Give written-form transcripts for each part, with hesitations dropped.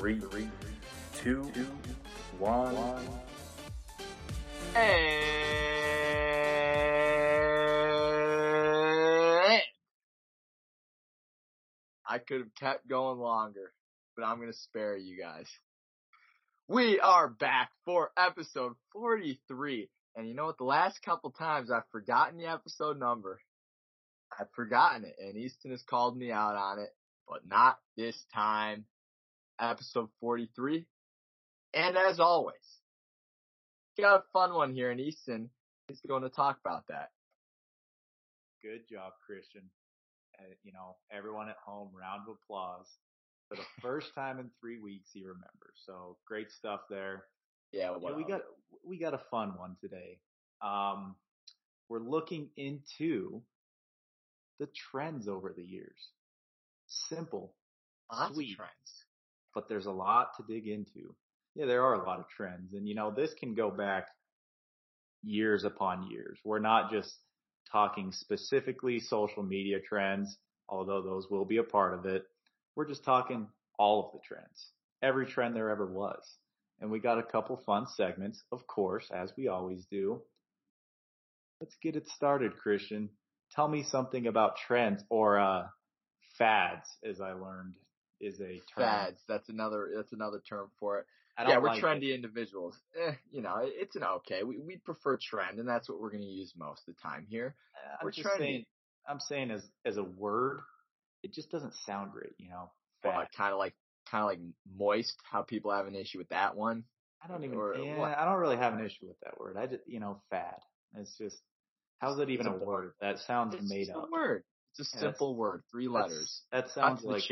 3, 2, 1, and I could have kept going longer, but I'm going to spare you guys. We are back for episode 43. And you know what? The last couple times I've forgotten the episode number. I've forgotten it, and Easton has called me out on it, but not this time. Episode 43. And as always, got a fun one here, and Easton is going to talk about that. Good job, Christian. You know, everyone at home, round of applause. For the first time in 3 weeks, he remembers. So great stuff there. Yeah, well, we got a fun one today. We're looking into the trends over the years. Simple, lots sweet, of trends, but there's a lot to dig into. Yeah, there are a lot of trends, and you know this can go back years upon years. We're not just talking specifically social media trends, although those will be a part of it. We're just talking all of the trends, every trend there ever was. And we got a couple fun segments, of course, as we always do. Let's get it started, Christian. Tell me something about trends or fads, as I learned, is a term. Fads, that's another term for it. Yeah, we're like trendy individuals. You know, it's an okay. We prefer trend, and that's what we're going to use most of the time here. I'm saying as a word, it just doesn't sound great, you know. Well, kind of like moist, how people have an issue with that one. I don't really have an issue with that word. I just, you know, fad. It's just, how's that even a word? That sounds made up. It's a word. It's a simple word, 3 letters. That sounds like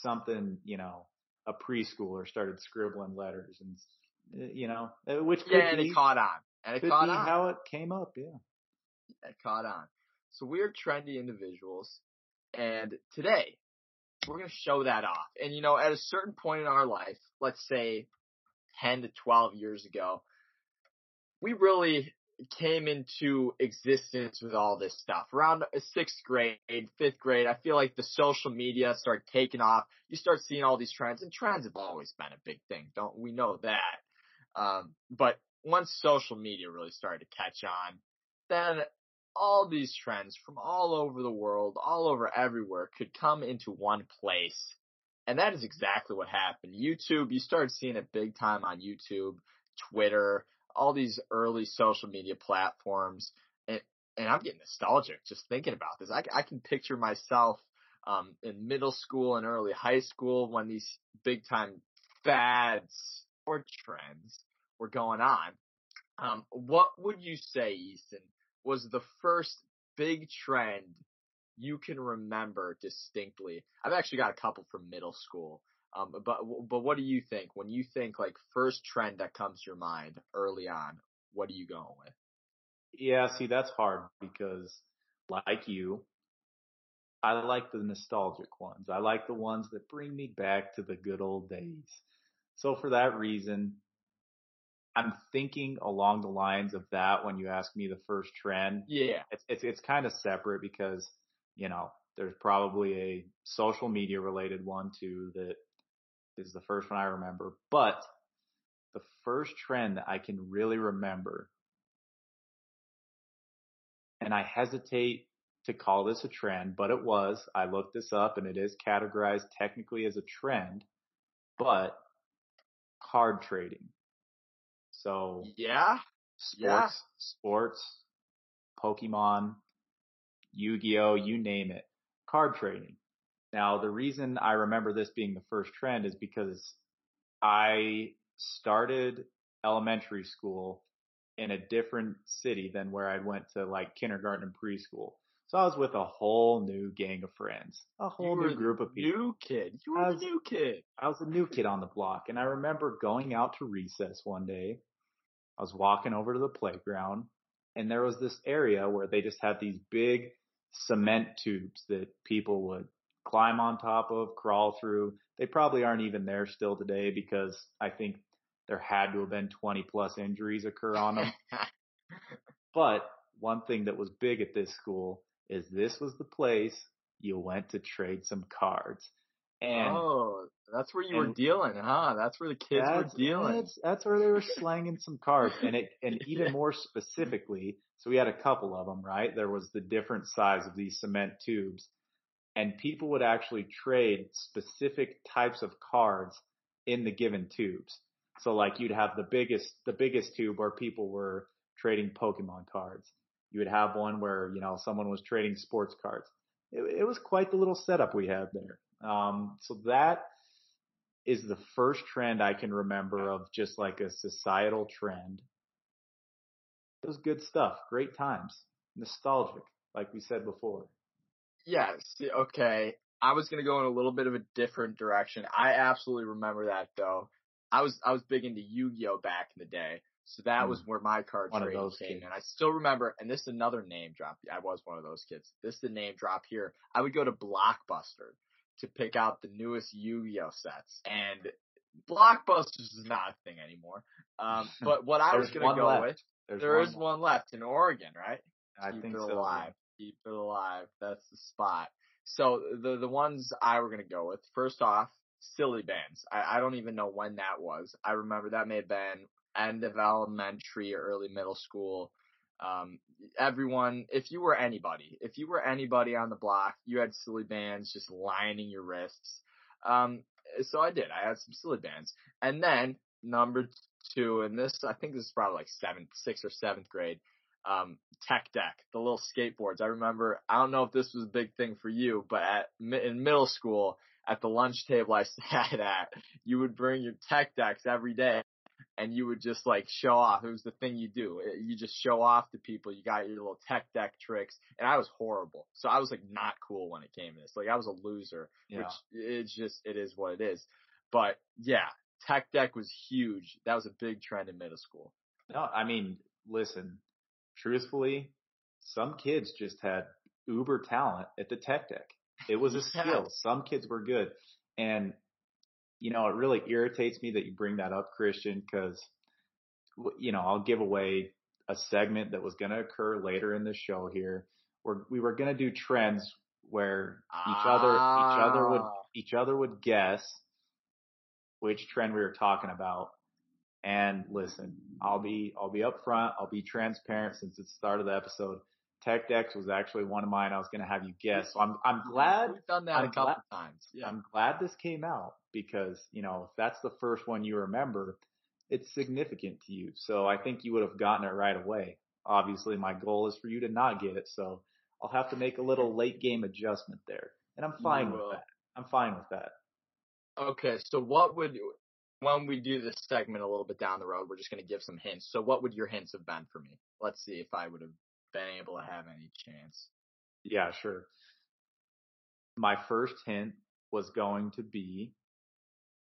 something, you know, a preschooler started scribbling letters and, you know, which could be. Yeah, and it caught on. And it caught on. Could be how it came up, yeah. It caught on. So we're trendy individuals, and today, we're going to show that off. And, you know, at a certain point in our life, let's say 10 to 12 years ago, we really came into existence with all this stuff. Around 6th grade, 5th grade, I feel like the social media started taking off. You start seeing all these trends, and trends have always been a big thing. We know that. But once social media really started to catch on, then all these trends from all over the world, all over everywhere, could come into one place. And that is exactly what happened. YouTube, you started seeing it big time on YouTube, Twitter, all these early social media platforms. And I'm getting nostalgic just thinking about this. I can picture myself in middle school and early high school when these big time fads or trends were going on. What would you say, Easton, was the first big trend you can remember distinctly? I've actually got a couple from middle school. But what do you think? When you think like first trend that comes to your mind early on, what are you going with? Yeah, see, that's hard because like you, I like the nostalgic ones. I like the ones that bring me back to the good old days. So for that reason, I'm thinking along the lines of that when you ask me the first trend. Yeah. It's kind of separate because, you know, there's probably a social media related one too that is the first one I remember. But the first trend that I can really remember, and I hesitate to call this a trend, but it was. I looked this up and it is categorized technically as a trend, but card trading. So yeah, sports, Pokemon, Yu-Gi-Oh, you name it, card trading. Now, the reason I remember this being the first trend is because I started elementary school in a different city than where I went to like kindergarten and preschool. So I was with a whole new gang of friends, a whole new group of people. I was a new kid on the block. And I remember going out to recess one day. I was walking over to the playground, and there was this area where they just had these big cement tubes that people would climb on top of, crawl through. They probably aren't even there still today because I think there had to have been 20-plus injuries occur on them. But one thing that was big at this school is this was the place you went to trade some cards. And that's where you were dealing, huh? That's where the kids were dealing. That's where they were slanging some carbs. And even more specifically, so we had a couple of them, right? There was the different size of these cement tubes. And people would actually trade specific types of cards in the given tubes. So like you'd have the biggest tube where people were trading Pokemon cards. You would have one where, you know, someone was trading sports cards. It was quite the little setup we had there. So that is the first trend I can remember of just like a societal trend. It was good stuff. Great times. Nostalgic, like we said before. Yes. Okay. I was going to go in a little bit of a different direction. I absolutely remember that though. I was big into Yu-Gi-Oh back in the day. So that was where my card trade came in. And I still remember, and this is another name drop. I was one of those kids. This is the name drop here. I would go to Blockbuster to pick out the newest Yu-Gi-Oh sets. And Blockbusters is not a thing anymore. But what I was going to go with, there is one left in Oregon, right? I think so. Keep it alive. That's the spot. So the ones I were going to go with, first off, Silly Bands. I don't even know when that was. I remember that may have been end of elementary or early middle school. Everyone, if you were anybody on the block, you had Silly Bands just lining your wrists. So I did. I had some Silly Bands. And then number two, and this, I think this is probably like sixth or seventh grade, Tech Deck, the little skateboards. I remember, I don't know if this was a big thing for you, but in middle school, at the lunch table I sat at, you would bring your Tech Decks every day. And you would just like show off. It was the thing you do. You just show off to people. You got your little Tech Deck tricks. And I was horrible. So I was like not cool when it came to this. Like I was a loser, which it is what it is. But yeah, Tech Deck was huge. That was a big trend in middle school. No, I mean, listen, truthfully, some kids just had uber talent at the Tech Deck. It was a skill. Some kids were good. And you know, it really irritates me that you bring that up, Christian, because, you know, I'll give away a segment that was going to occur later in the show here where we were going to do trends where each other would guess which trend we were talking about. And listen, I'll be upfront. I'll be transparent since it's the start of the episode. Tech Dex was actually one of mine. I was going to have you guess. So I'm glad we've done that a couple times. Yeah. I'm glad this came out because, you know, if that's the first one you remember, it's significant to you. So I think you would have gotten it right away. Obviously, my goal is for you to not get it. So I'll have to make a little late game adjustment there. And I'm fine with that. Okay. So when we do this segment a little bit down the road, we're just going to give some hints. So what would your hints have been for me? Let's see if I would have been able to have any chance. Yeah, sure. My first hint was going to be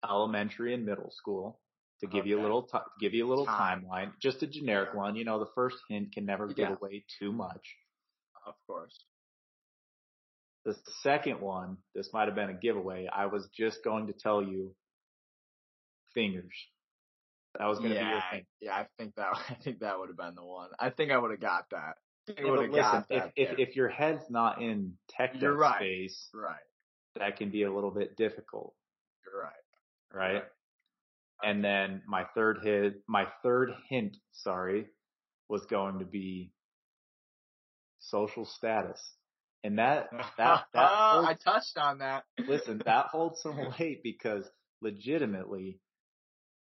elementary and middle school to give you a little timeline, just a generic one. You know, the first hint can never give away too much. Of course. The second one, this might have been a giveaway. I was just going to tell you fingers. That was going to be your thing. Yeah, I think that would have been the one. I think I would have got that. If your head's not in tech space, right, that can be a little bit difficult. You're right. Right? Okay. And then my third hint, was going to be social status. And that holds, I touched on that. Listen, that holds some weight because legitimately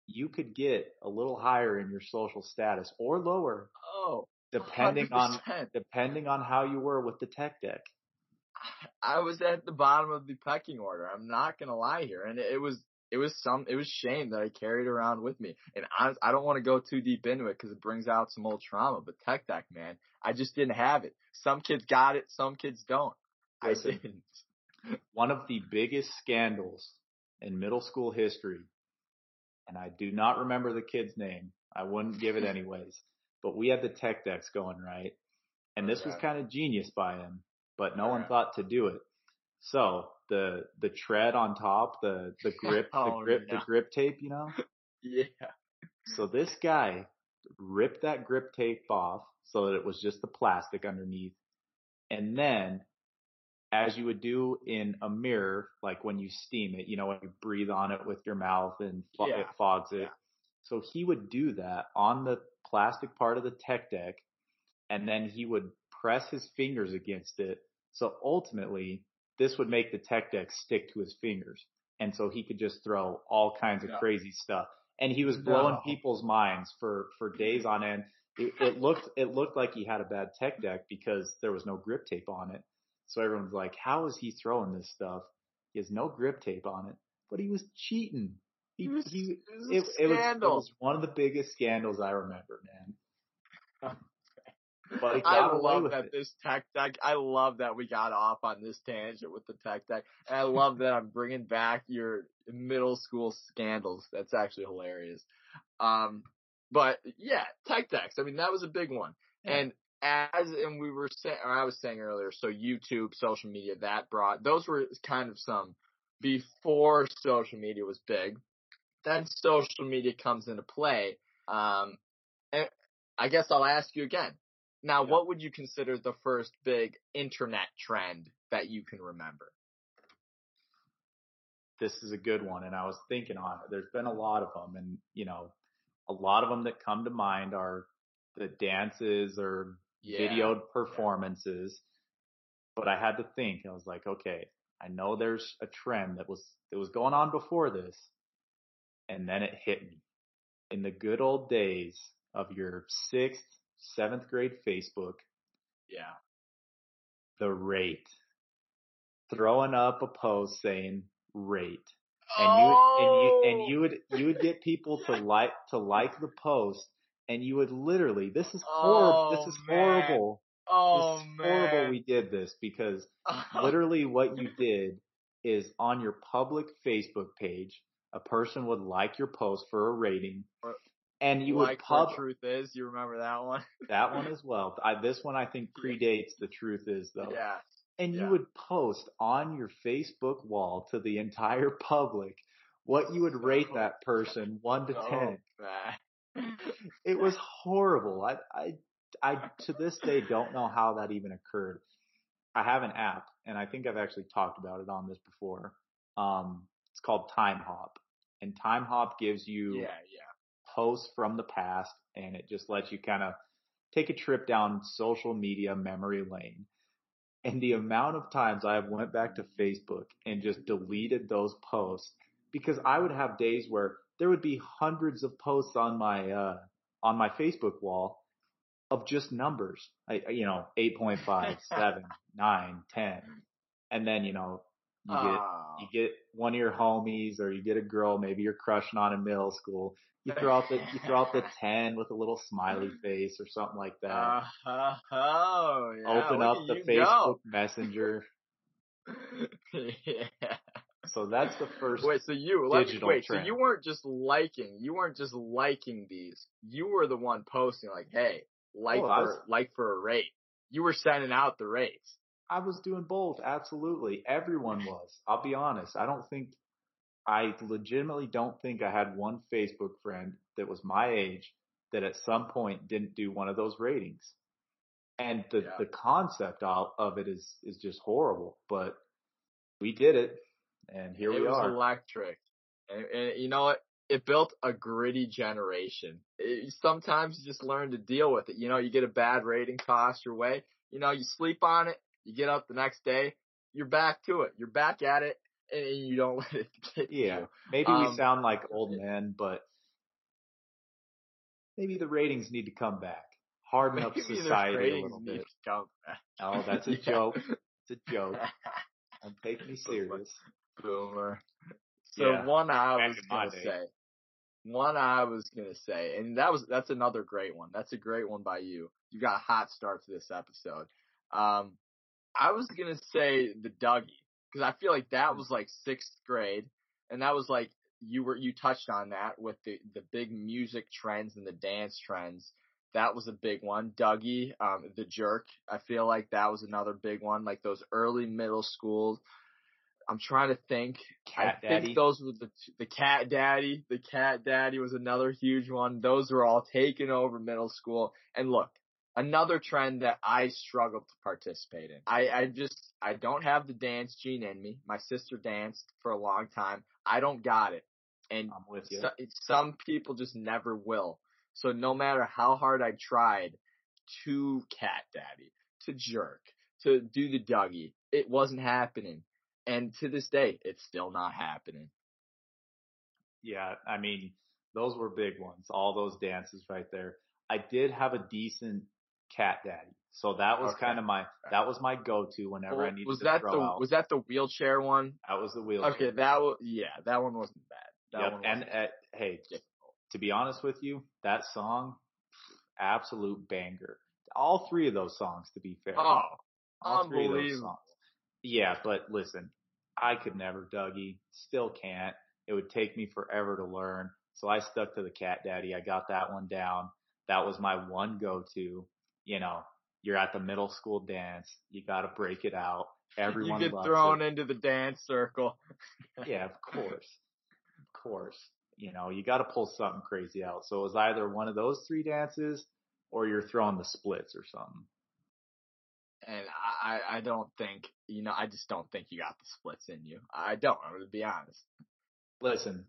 you could get a little higher in your social status or lower. Oh, depending on how you were with the Tech Deck. I was at the bottom of the pecking order. I'm not going to lie here. And it was shame that I carried around with me. And I don't want to go too deep into it because it brings out some old trauma. But Tech Deck, man, I just didn't have it. Some kids got it. Some kids don't. Listen, I didn't. One of the biggest scandals in middle school history, and I do not remember the kid's name. I wouldn't give it anyways. But we had the Tech Decks going, right? And this was kind of genius by him, but no one thought to do it. So the tread on top, the grip tape, you know? Yeah. So this guy ripped that grip tape off so that it was just the plastic underneath. And then as you would do in a mirror, like when you steam it, you know, when you breathe on it with your mouth and it fogs it. Yeah. So he would do that on the plastic part of the tech deck, and then he would press his fingers against it. So ultimately, this would make the tech deck stick to his fingers. And so he could just throw all kinds of crazy stuff. And he was blowing people's minds for days on end. It looked like he had a bad tech deck because there was no grip tape on it. So everyone's like, how is he throwing this stuff? He has no grip tape on it, but he was cheating. It was one of the biggest scandals I remember, man. But I love that this tech deck. I love that we got off on this tangent with the tech deck. And I love that I'm bringing back your middle school scandals. That's actually hilarious. But yeah, tech decks. I mean, that was a big one. Yeah. I was saying earlier. So YouTube, social media, those were kind of some before social media was big. Then social media comes into play. And I guess I'll ask you again. Now, what would you consider the first big internet trend that you can remember? This is a good one, and I was thinking on it. There's been a lot of them, and, you know, a lot of them that come to mind are the dances or videoed performances. But I had to think. I was like, okay, I know there's a trend that was going on before this, and then it hit me. In the good old days of your 6th, 7th grade Facebook. Yeah. The rate. Throwing up a post saying rate. And you would get people to like the post, and you would literally, this is horrible. Oh, this is horrible. We did this because literally what you did is on your public Facebook page, a person would like your post for a rating. And you like would The Truth Is, you remember that one? That one as well. This one I think predates The Truth Is, though. Yeah. And you would post on your Facebook wall to the entire public what you would rate that person 1 to 10. Bad. It was horrible. I to this day don't know how that even occurred. I have an app, and I think I've actually talked about it on this before. It's called Time Hop, and Time Hop gives you posts from the past, and it just lets you kind of take a trip down social media memory lane. And the amount of times I have went back to Facebook and just deleted those posts, because I would have days where there would be hundreds of posts on my Facebook wall of just numbers, 8.5, 7, 9, 10. And then, you know, you get one of your homies, or you get a girl maybe you're crushing on in middle school. You throw out the 10 with a little smiley face or something like that. Open up the Facebook Messenger. Yeah. So that's the first. Wait, so trend. So you weren't just liking these. You were the one posting like, hey, for a rate. You were sending out the rates. I was doing both. Absolutely. Everyone was. I'll be honest. I legitimately don't think I had one Facebook friend that was my age that at some point didn't do one of those ratings. And the concept of it is just horrible, but we did it, and here we are. It was electric. And you know what? It built a gritty generation. Sometimes you just learn to deal with it. You know, you get a bad rating tossed your way. You know, you sleep on it. You get up the next day. You're back to it. You're back at it. And you don't let it get you. Maybe we sound like old men, but maybe the ratings need to come back. Harden up society a little bit. Oh, that's a joke. It's a joke. Don't take me serious. Boomer. So one I was gonna say, and that's another great one. That's a great one by you. You got a hot start to this episode. I was gonna say the Dougie. Because I feel like that was like 6th grade, and that was like you touched on that with the big music trends and the dance trends. That was a big one. Dougie, the jerk. I feel like that was another big one. Like those early middle schools. I'm trying to think. I think those were the Cat Daddy. The Cat Daddy was another huge one. Those were all taking over middle school. And look, another trend that I struggle to participate in. I don't have the dance gene in me. My sister danced for a long time. I don't got it. And I'm with you. Some people just never will. So no matter how hard I tried to cat daddy, to jerk, to do the Dougie, it wasn't happening. And to this day, it's still not happening. Yeah, I mean, those were big ones, all those dances right there. I did have a decent cat daddy. So that was kind of my go-to whenever I needed to throw out. Was that the wheelchair one? That was the wheelchair. Okay, that one wasn't bad. Hey, to be honest with you, that song, absolute banger. All three of those songs, to be fair. Oh, all three of those songs. Yeah, but listen, I could never Dougie, still can't. It would take me forever to learn. So I stuck to the cat daddy. I got that one down. That was my one go-to. You know, you're at the middle school dance. You got to break it out. Everyone loves it. You get thrown into the dance circle. Yeah, of course. Of course. You know, you got to pull something crazy out. So it was either one of those three dances or you're throwing the splits or something. And I don't think, you know, I just don't think you got the splits in you. I don't. I'm going to be honest. Listen,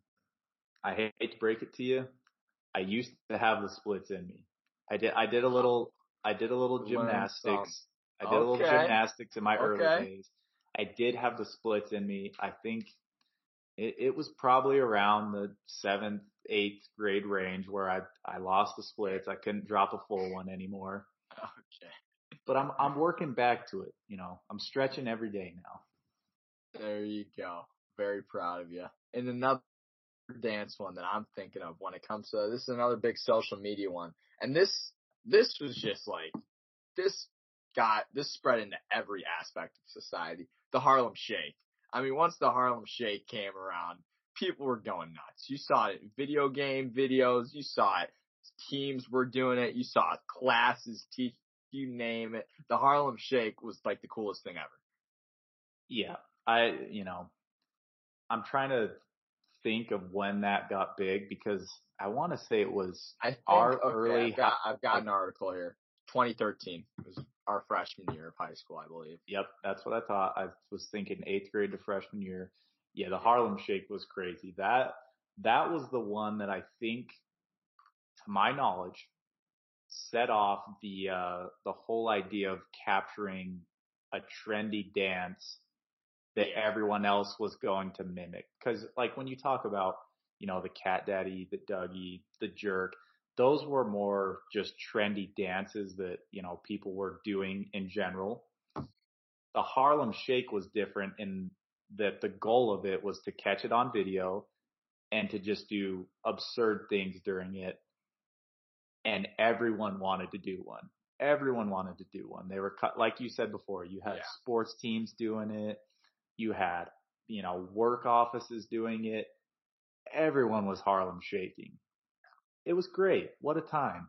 I hate to break it to you. I used to have the splits in me. I did a little gymnastics. I did a little gymnastics in my early days. I did have the splits in me. I think it was probably around the 7th, 8th grade range where I lost the splits. I couldn't drop a full one anymore. Okay. But I'm working back to it, you know. I'm stretching every day now. There you go. Very proud of you. And another dance one that I'm thinking of when it comes to this is another big social media one. And this was just like this spread into every aspect of society. The Harlem Shake. I mean, once the Harlem Shake came around, people were going nuts. You saw it in video game videos, you saw it, teams were doing it, you saw it, classes teach, you name it. The Harlem Shake was like the coolest thing ever. Yeah. I'm trying to think of when that got big because I want to say it was early. I've got an article here. 2013 was our freshman year of high school, I believe. Yep, that's what I thought. I was thinking 8th grade to freshman year. Yeah, the Harlem Shake was crazy. That was the one that I think, to my knowledge, set off the whole idea of capturing a trendy dance that everyone else was going to mimic. Because, like, when you talk about, you know, the cat daddy, the Dougie, the jerk, those were more just trendy dances that, you know, people were doing in general. The Harlem Shake was different in that the goal of it was to catch it on video and to just do absurd things during it. And everyone wanted to do one. They were, like you said before, you had sports teams doing it. You had, you know, work offices doing it. Everyone was Harlem shaking. It was great. What a time.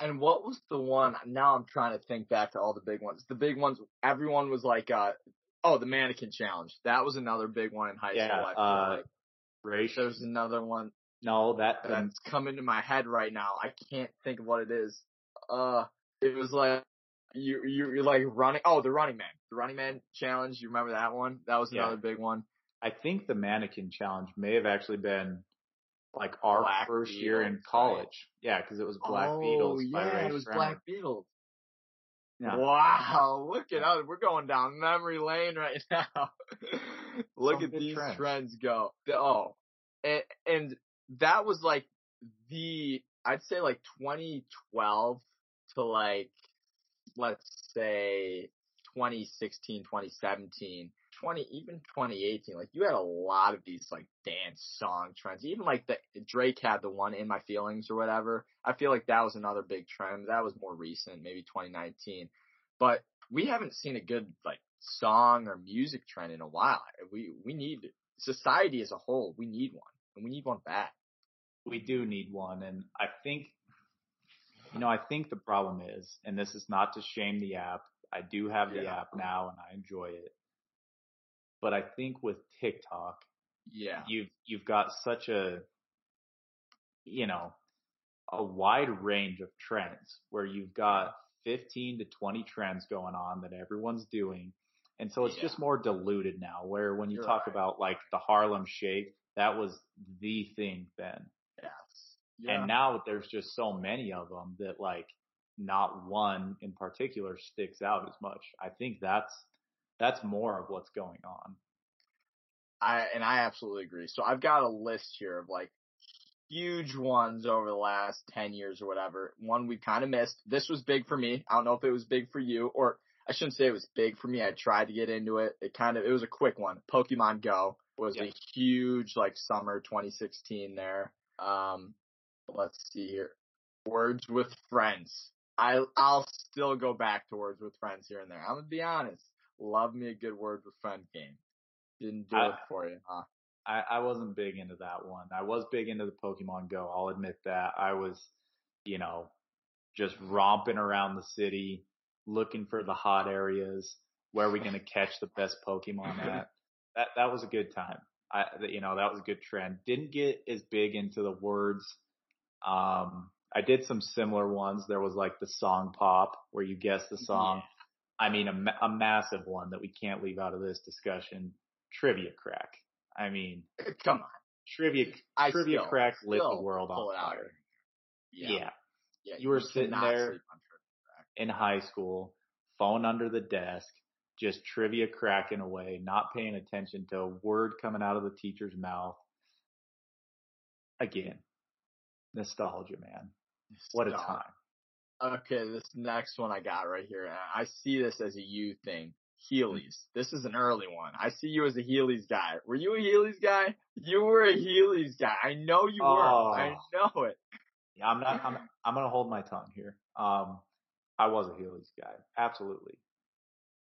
And what was the one? Now I'm trying to think back to all the big ones. The big ones, everyone was like, the mannequin challenge. That was another big one in high school. There's another one. No, that's coming to my head right now. I can't think of what it is. It was like, You're like running. Oh, the running man challenge. You remember that one? That was another big one. I think the mannequin challenge may have actually been like our Black first Beatles, year in college. Right? Yeah, because it was Black Beatles. Oh yeah, it was Black Beatles. Yeah. Wow, look at us. We're going down memory lane right now. Look at these trends go. And that was like I'd say like 2012 to like, let's say 2016, 2017, even 2018, like you had a lot of these like dance song trends. Even like Drake had the one In My Feelings or whatever. I feel like that was another big trend. That was more recent, maybe 2019. But we haven't seen a good like song or music trend in a while. We need society as a whole. We need one, and we need one back. We do need one, and I think, you know, I think the problem is, and this is not to shame the app. I do have the app now and I enjoy it. But I think with TikTok, you've got such a, you know, a wide range of trends where you've got 15 to 20 trends going on that everyone's doing. And so it's just more diluted now, where when you talk about like the Harlem Shake, that was the thing then. Yes. Yeah. And now there's just so many of them that like not one in particular sticks out as much. I think that's more of what's going on. I absolutely agree. So I've got a list here of like huge ones over the last 10 years or whatever. One we've kind of missed. This was big for me. I don't know if it was big for you, or I shouldn't say it was big for me. I tried to get into it. It was a quick one. Pokemon Go was a huge like summer 2016 there. Let's see here. Words with Friends. I'll still go back to Words with Friends here and there. I'm gonna be honest. Love me a good Word with Friend game. Didn't do it for you, huh? I wasn't big into that one. I was big into the Pokemon Go. I'll admit that. I was, just romping around the city, looking for the hot areas. Where are we going to catch the best Pokemon at? That was a good time. That was a good trend. Didn't get as big into the words. I did some similar ones. There was like the song pop where you guess the song. Yeah. I mean, a massive one that we can't leave out of this discussion. Trivia Crack. I mean, come on. Trivia Crack lit the world on fire. Yeah. You were sitting there in high school, phone under the desk, just trivia cracking away, not paying attention to a word coming out of the teacher's mouth. Again, nostalgia, man. What a time. Okay, this next one I got right here. I see this as a you thing. Heelys. This is an early one. I see you as a Heelys guy. Were you a Heelys guy? You were a Heelys guy. I know you were. I know it. Yeah, I'm gonna hold my tongue here. I was a Heelys guy. Absolutely.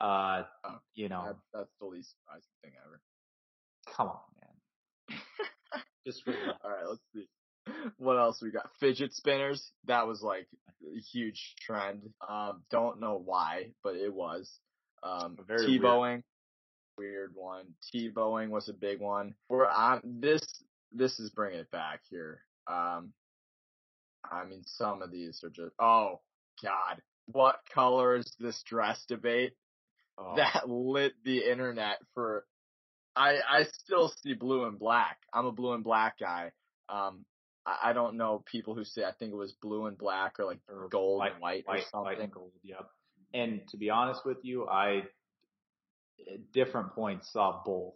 That's the least surprising thing ever. Come on, man. Just relax. All right, let's see. What else we got? Fidget spinners. That was like a huge trend. Don't know why, but it was. T-bowing, weird one. T-bowing was a big one. This is bringing it back here. I mean, some of these are just, oh God, what color is this dress debate? Oh. That lit the internet for. I still see blue and black. I'm a blue and black guy. I don't know people who say. I think it was blue and black or like gold and white or something. White and gold, yep. And to be honest with you, I, at different points, saw both.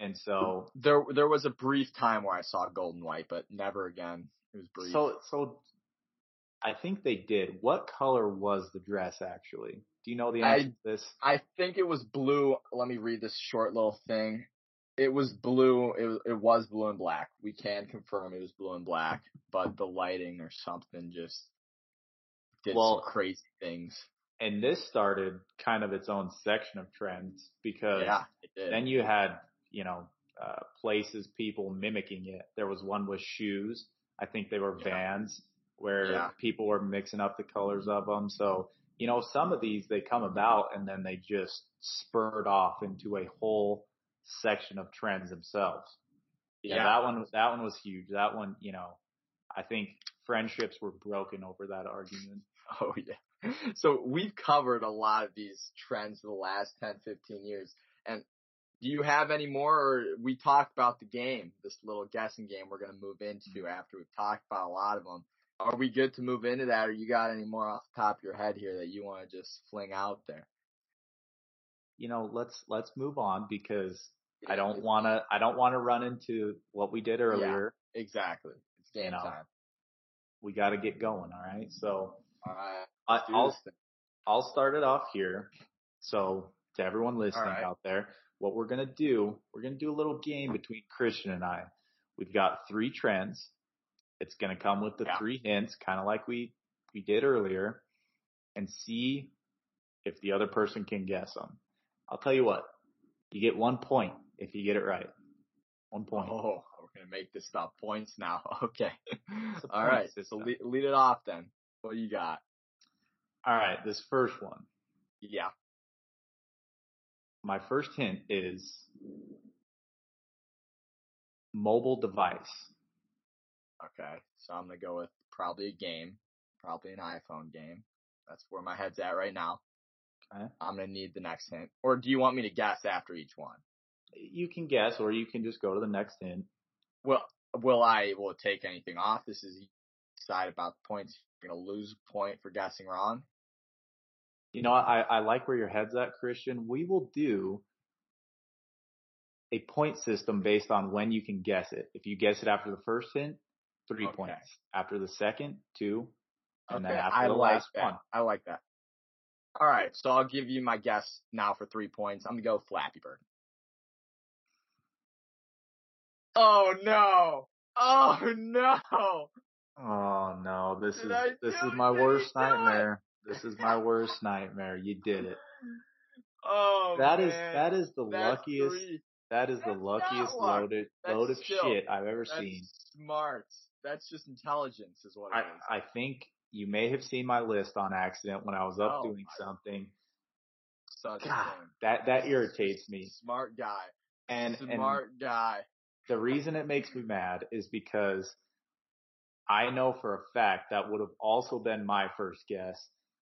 And so there was a brief time where I saw gold and white, but never again. It was brief. So I think they did. What color was the dress actually? Do you know the answer to this? I think it was blue. Let me read this short little thing. It was blue. It was blue and black. We can confirm it was blue and black, but the lighting or something just some crazy things. And this started kind of its own section of trends because then you had, places, people mimicking it. There was one with shoes. I think they were Vans where people were mixing up the colors of them. So, some of these, they come about and then they just spurred off into a whole section of trends themselves. Yeah. That one was huge. That one, I think friendships were broken over that argument. Oh, yeah. So we've covered a lot of these trends in the last 10, 15 years. And do you have any more? Or we talked about the game, this little guessing game we're going to move into after we've talked about a lot of them. Are we good to move into that? Or you got any more off the top of your head here that you want to just fling out there? Let's move on because I don't want to run into what we did earlier. Yeah, exactly. It's game time. We got to get going. All right. So I'll start it off here. So to everyone listening out there, what we're going to do a little game between Christian and I. We've got three trends. It's going to come with the three hints, kind of like we did earlier, and see if the other person can guess them. I'll tell you what, you get 1 point if you get it right. 1 point. Oh. Gonna make this about points now. Okay. All right. So lead it off then. What you got? All right. This first one. Yeah. My first hint is mobile device. Okay, so I'm going to go with probably a game, probably an iPhone game. That's where my head's at right now. Okay. I'm going to need the next hint. Or do you want me to guess after each one? You can guess, or you can just go to the next hint. Well, will I take anything off? This is decide about the points. You're going to lose a point for guessing wrong. You know, I like where your head's at, Christian. We will do a point system based on when you can guess it. If you guess it after the first hint, 3 okay. points. After the second, 2. And okay, then after I the like last that. One. I like that. All right, so I'll give you my guess now for 3 points. I'm going to go Flappy Bird. Oh, no. Oh, no. Oh, no. This is my worst nightmare. This is my worst nightmare. You did it. Oh, that man. That is the luckiest load of shit I've ever seen. Smart. That's just intelligence is what it is. I think you may have seen my list on accident when I was up doing something. God, that irritates me. Smart guy. And the reason it makes me mad is because I know for a fact that would have also been my first guess.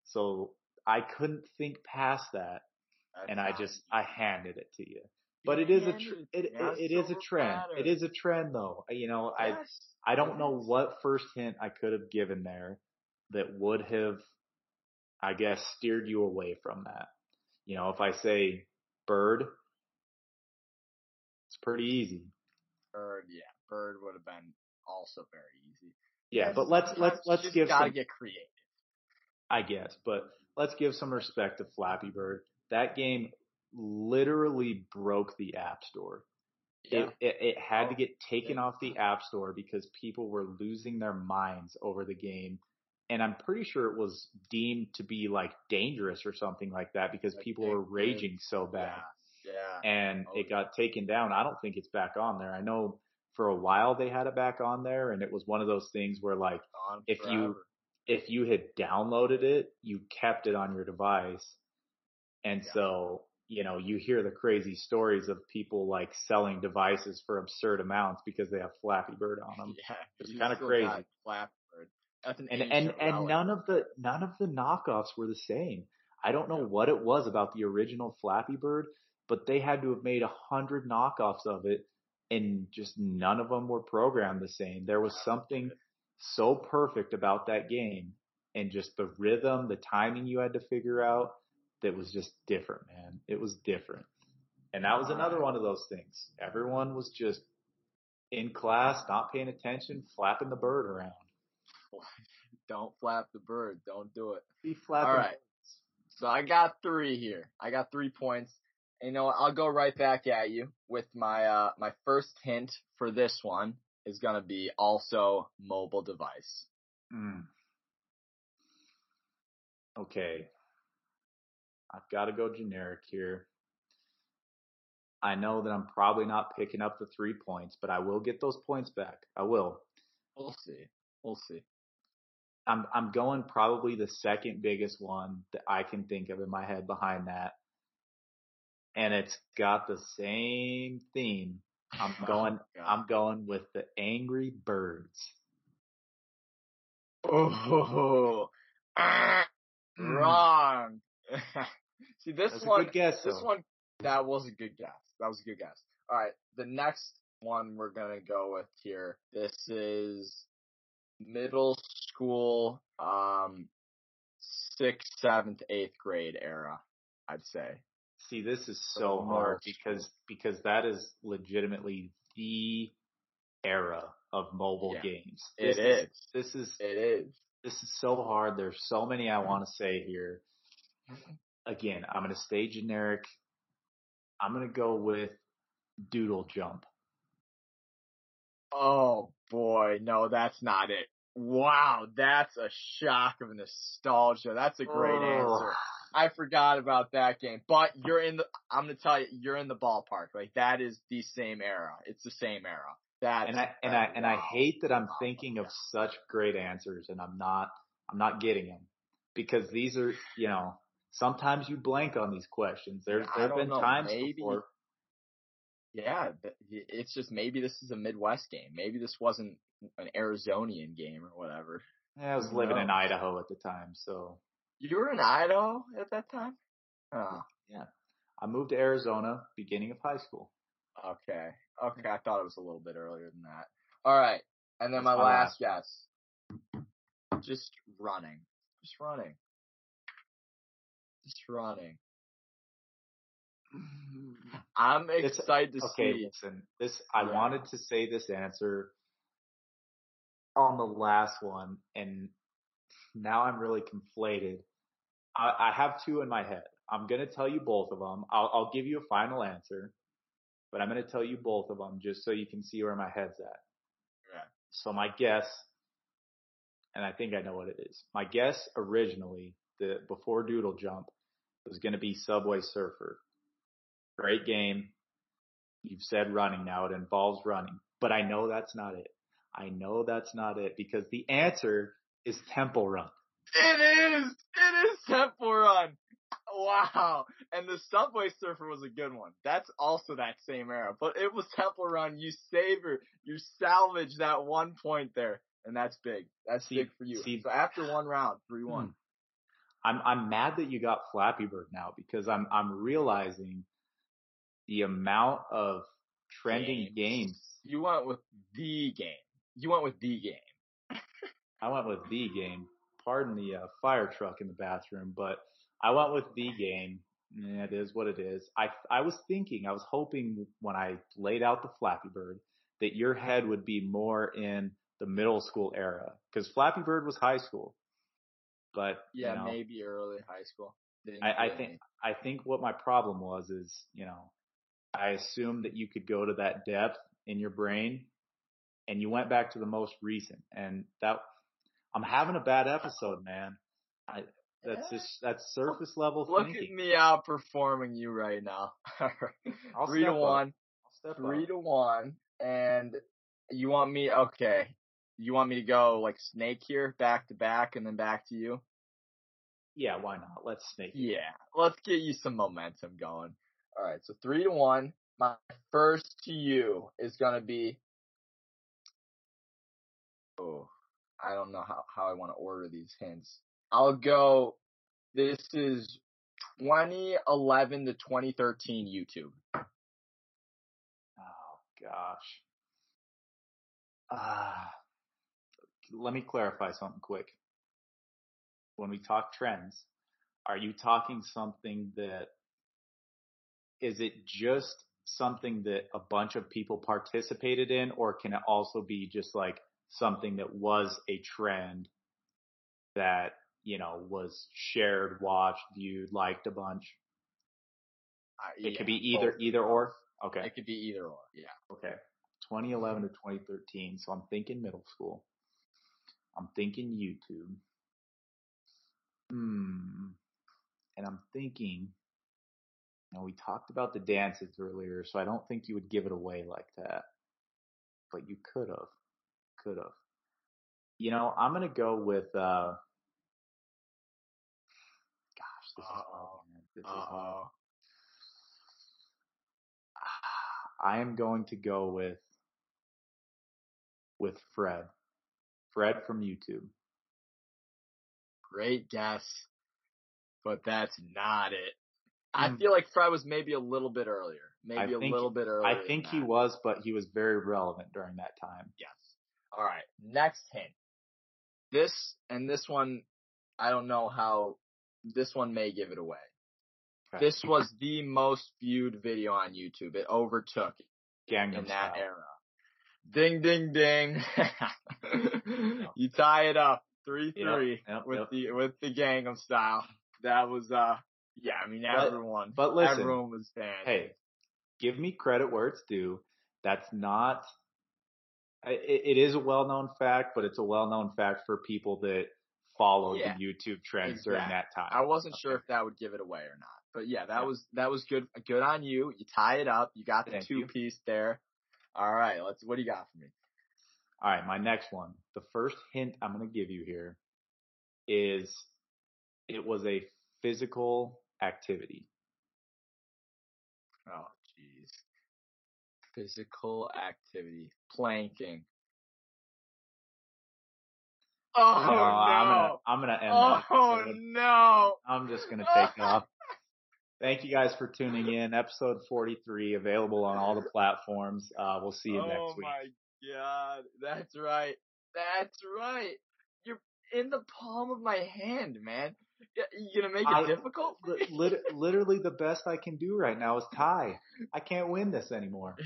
So I couldn't think past that. I handed it to you. But it is a trend. It is a trend though. You know, yes. I don't know what first hint I could have given there that would have, I guess, steered you away from that. You know, if I say bird, it's pretty easy. Bird would have been also very easy. Yeah, yes, but let's give gotta some, get creative. I guess, but let's give some respect to Flappy Bird. That game literally broke the App Store. Yeah. It had to get taken off the App Store because people were losing their minds over the game. And I'm pretty sure it was deemed to be like dangerous or something like that because people were raging so bad. Yeah. And it got taken down. I don't think it's back on there. I know for a while they had it back on there, and it was one of those things where like if you had downloaded it, you kept it on your device. And so, you know, you hear the crazy stories of people like selling devices for absurd amounts because they have Flappy Bird on them. Yeah, it's kind of crazy. Flappy Bird. That's and none of the knockoffs were the same. I don't know what it was about the original Flappy Bird, but they had to have made 100 knockoffs of it, and just none of them were programmed the same. There was something so perfect about that game, and just the rhythm, the timing you had to figure out. That was just different, man. It was different. And that was another one of those things. Everyone was just in class, not paying attention, flapping the bird around. Don't flap the bird. Don't do it. Be flapping. All right. So I got 3 here. I got 3 points. And you know what? I'll go right back at you with my my first hint for this one is going to be also mobile device. Mm. Okay. I've got to go generic here. I know that I'm probably not picking up the 3 points, but I will get those points back. I will. We'll see. I'm going probably the second biggest one that I can think of in my head behind that. And it's got the same theme. I'm going with the Angry Birds. Oh. Wrong. See, that was a good guess. All right, the next one we're going to go with here. This is middle school, 6th, 7th, 8th grade era, I'd say. See, this is so hard because that is legitimately the era of mobile games. This is so hard. There's so many I want to say here. Again, I'm going to stay generic. I'm going to go with Doodle Jump. Oh, boy. No, that's not it. Wow, that's a shock of nostalgia. That's a great answer. I forgot about that game. But I'm going to tell you, you're in the ballpark. Like, that is the same era. It's the same era. I hate that I'm thinking of such great answers and I'm not getting them. Because these are, you know, sometimes you blank on these questions. There's been times before. Yeah, it's just maybe this is a Midwest game. Maybe this wasn't an Arizonian game or whatever. Yeah, I was living in Idaho at the time, so. You were in Idaho at that time? Oh. Yeah. I moved to Arizona beginning of high school. Okay. Okay, I thought it was a little bit earlier than that. All right, and then my last guess. Just running. I'm excited to see. Okay, listen, I wanted to say this answer on the last one, and now I'm really conflated. I have two in my head. I'm going to tell you both of them. I'll give you a final answer, but I'm going to tell you both of them just so you can see where my head's at. Yeah. So my guess, and I think I know what it is. My guess originally, before Doodle Jump, was going to be Subway Surfer. Great game. You've said running now. It involves running. But I know that's not it. Because the answer is Temple Run. It is Temple Run. Wow. And the Subway Surfer was a good one. That's also that same era. But it was Temple Run. You salvage that one point there. And that's big. That's big for you. So after one round, 3-1. I'm mad that you got Flappy Bird now because I'm realizing the amount of trending games. You went with the game. I went with the game. Pardon the fire truck in the bathroom, but I went with the game. It is what it is. I was hoping when I laid out the Flappy Bird that your head would be more in the middle school era because Flappy Bird was high school. But yeah, maybe early high school. I think what my problem was is, I assumed that you could go to that depth in your brain and you went back to the most recent and that I'm having a bad episode, man. That's surface level thinking. Look at me outperforming you right now. 3-1. 3-1. And you want me? Okay. You want me to go like snake here, back to back, and then back to you? Yeah, why not? Let's snake. Yeah, let's get you some momentum going. All right, so 3-1. My first to you is going to be – oh, I don't know how I want to order these hints. I'll go – this is 2011 to 2013 YouTube. Oh, gosh. Let me clarify something quick. When we talk trends, are you talking something that is it just something that a bunch of people participated in, or can it also be just like something that was a trend that, was shared, watched, viewed, liked a bunch? It could be either or. Okay. It could be either or. Yeah. Okay. 2011 to 2013. So I'm thinking middle school. I'm thinking YouTube. And I'm thinking, we talked about the dances earlier, so I don't think you would give it away like that. But you could have. I'm going to go with, gosh, this is hard, man. This is hard. I am going to go with Fred. Fred from YouTube. Great guess, but that's not it. I feel like Fred was maybe a little bit earlier. I think he was, but he was very relevant during that time. Yes. All right. Next hint. This one, I don't know how this one may give it away. Okay. This was the most viewed video on YouTube. It overtook Gangnam Style in that era. Ding, ding, ding. You tie it up 3-3 with the Gangnam Style. That was, everyone. But listen, everyone was banned. Hey, give me credit where it's due. That's not, it is a well-known fact, but it's a well-known fact for people that follow the YouTube trends during that time. I wasn't sure if that would give it away or not, but yeah, that was good. Good on you. You tie it up. You got the two-piece there. All right, what do you got for me? All right, my next one. The first hint I'm going to give you here is it was a physical activity. Oh, jeez. physical activity. Planking. Oh, no. I'm gonna end that. Oh, no. I'm just going to take off. Thank you guys for tuning in. Episode 43, available on all the platforms. We'll see you next week. Oh, my God. That's right. That's right. You're in the palm of my hand, man. You're going to make it difficult? Literally the best I can do right now is tie. I can't win this anymore.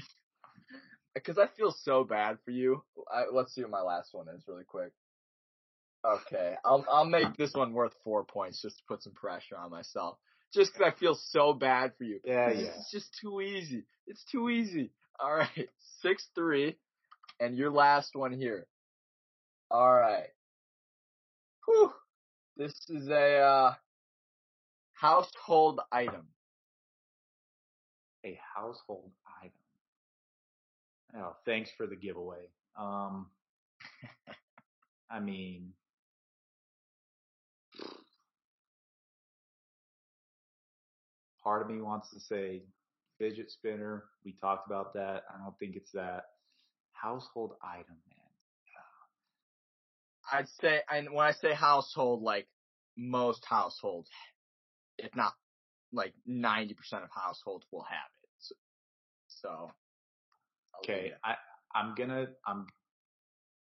Because I feel so bad for you. Let's see what my last one is really quick. Okay, I'll make this one worth 4 points just to put some pressure on myself. Just because I feel so bad for you. Yeah. It's just too easy. It's too easy. All right, 6-3, and your last one here. All right. Whew. This is a household item. A household item. Oh, thanks for the giveaway. I mean... Part of me wants to say fidget spinner. We talked about that. I don't think it's that. Household item, man. I'd say, and when I say household, like most households, if not like 90% of households will have it. So okay,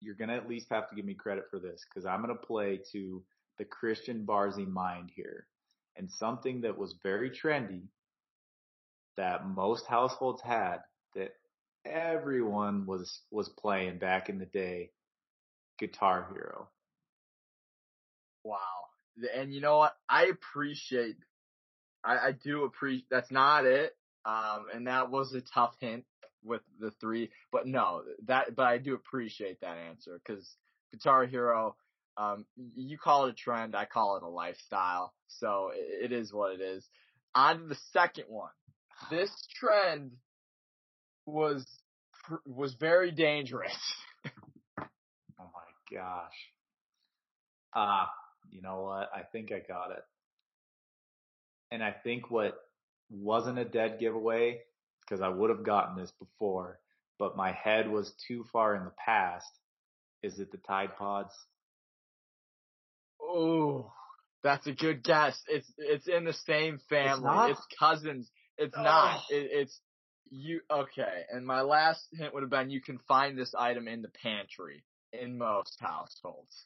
you're gonna at least have to give me credit for this because I'm gonna play to the Christian Barzy mind here. And something that was very trendy that most households had that everyone was playing back in the day, Guitar Hero. Wow. And you know what? I do appreciate, that's not it. And that was a tough hint with the three, but I do appreciate that answer because Guitar Hero, you call it a trend, I call it a lifestyle. So it is what it is. On to the second one. This trend was very dangerous. Oh my gosh. You know what? I think I got it. And I think what wasn't a dead giveaway, because I would have gotten this before, but my head was too far in the past. Is it the Tide Pods? Oh, that's a good guess. It's in the same family. It's cousins. It's not. It's you. Okay. And my last hint would have been you can find this item in the pantry in most households.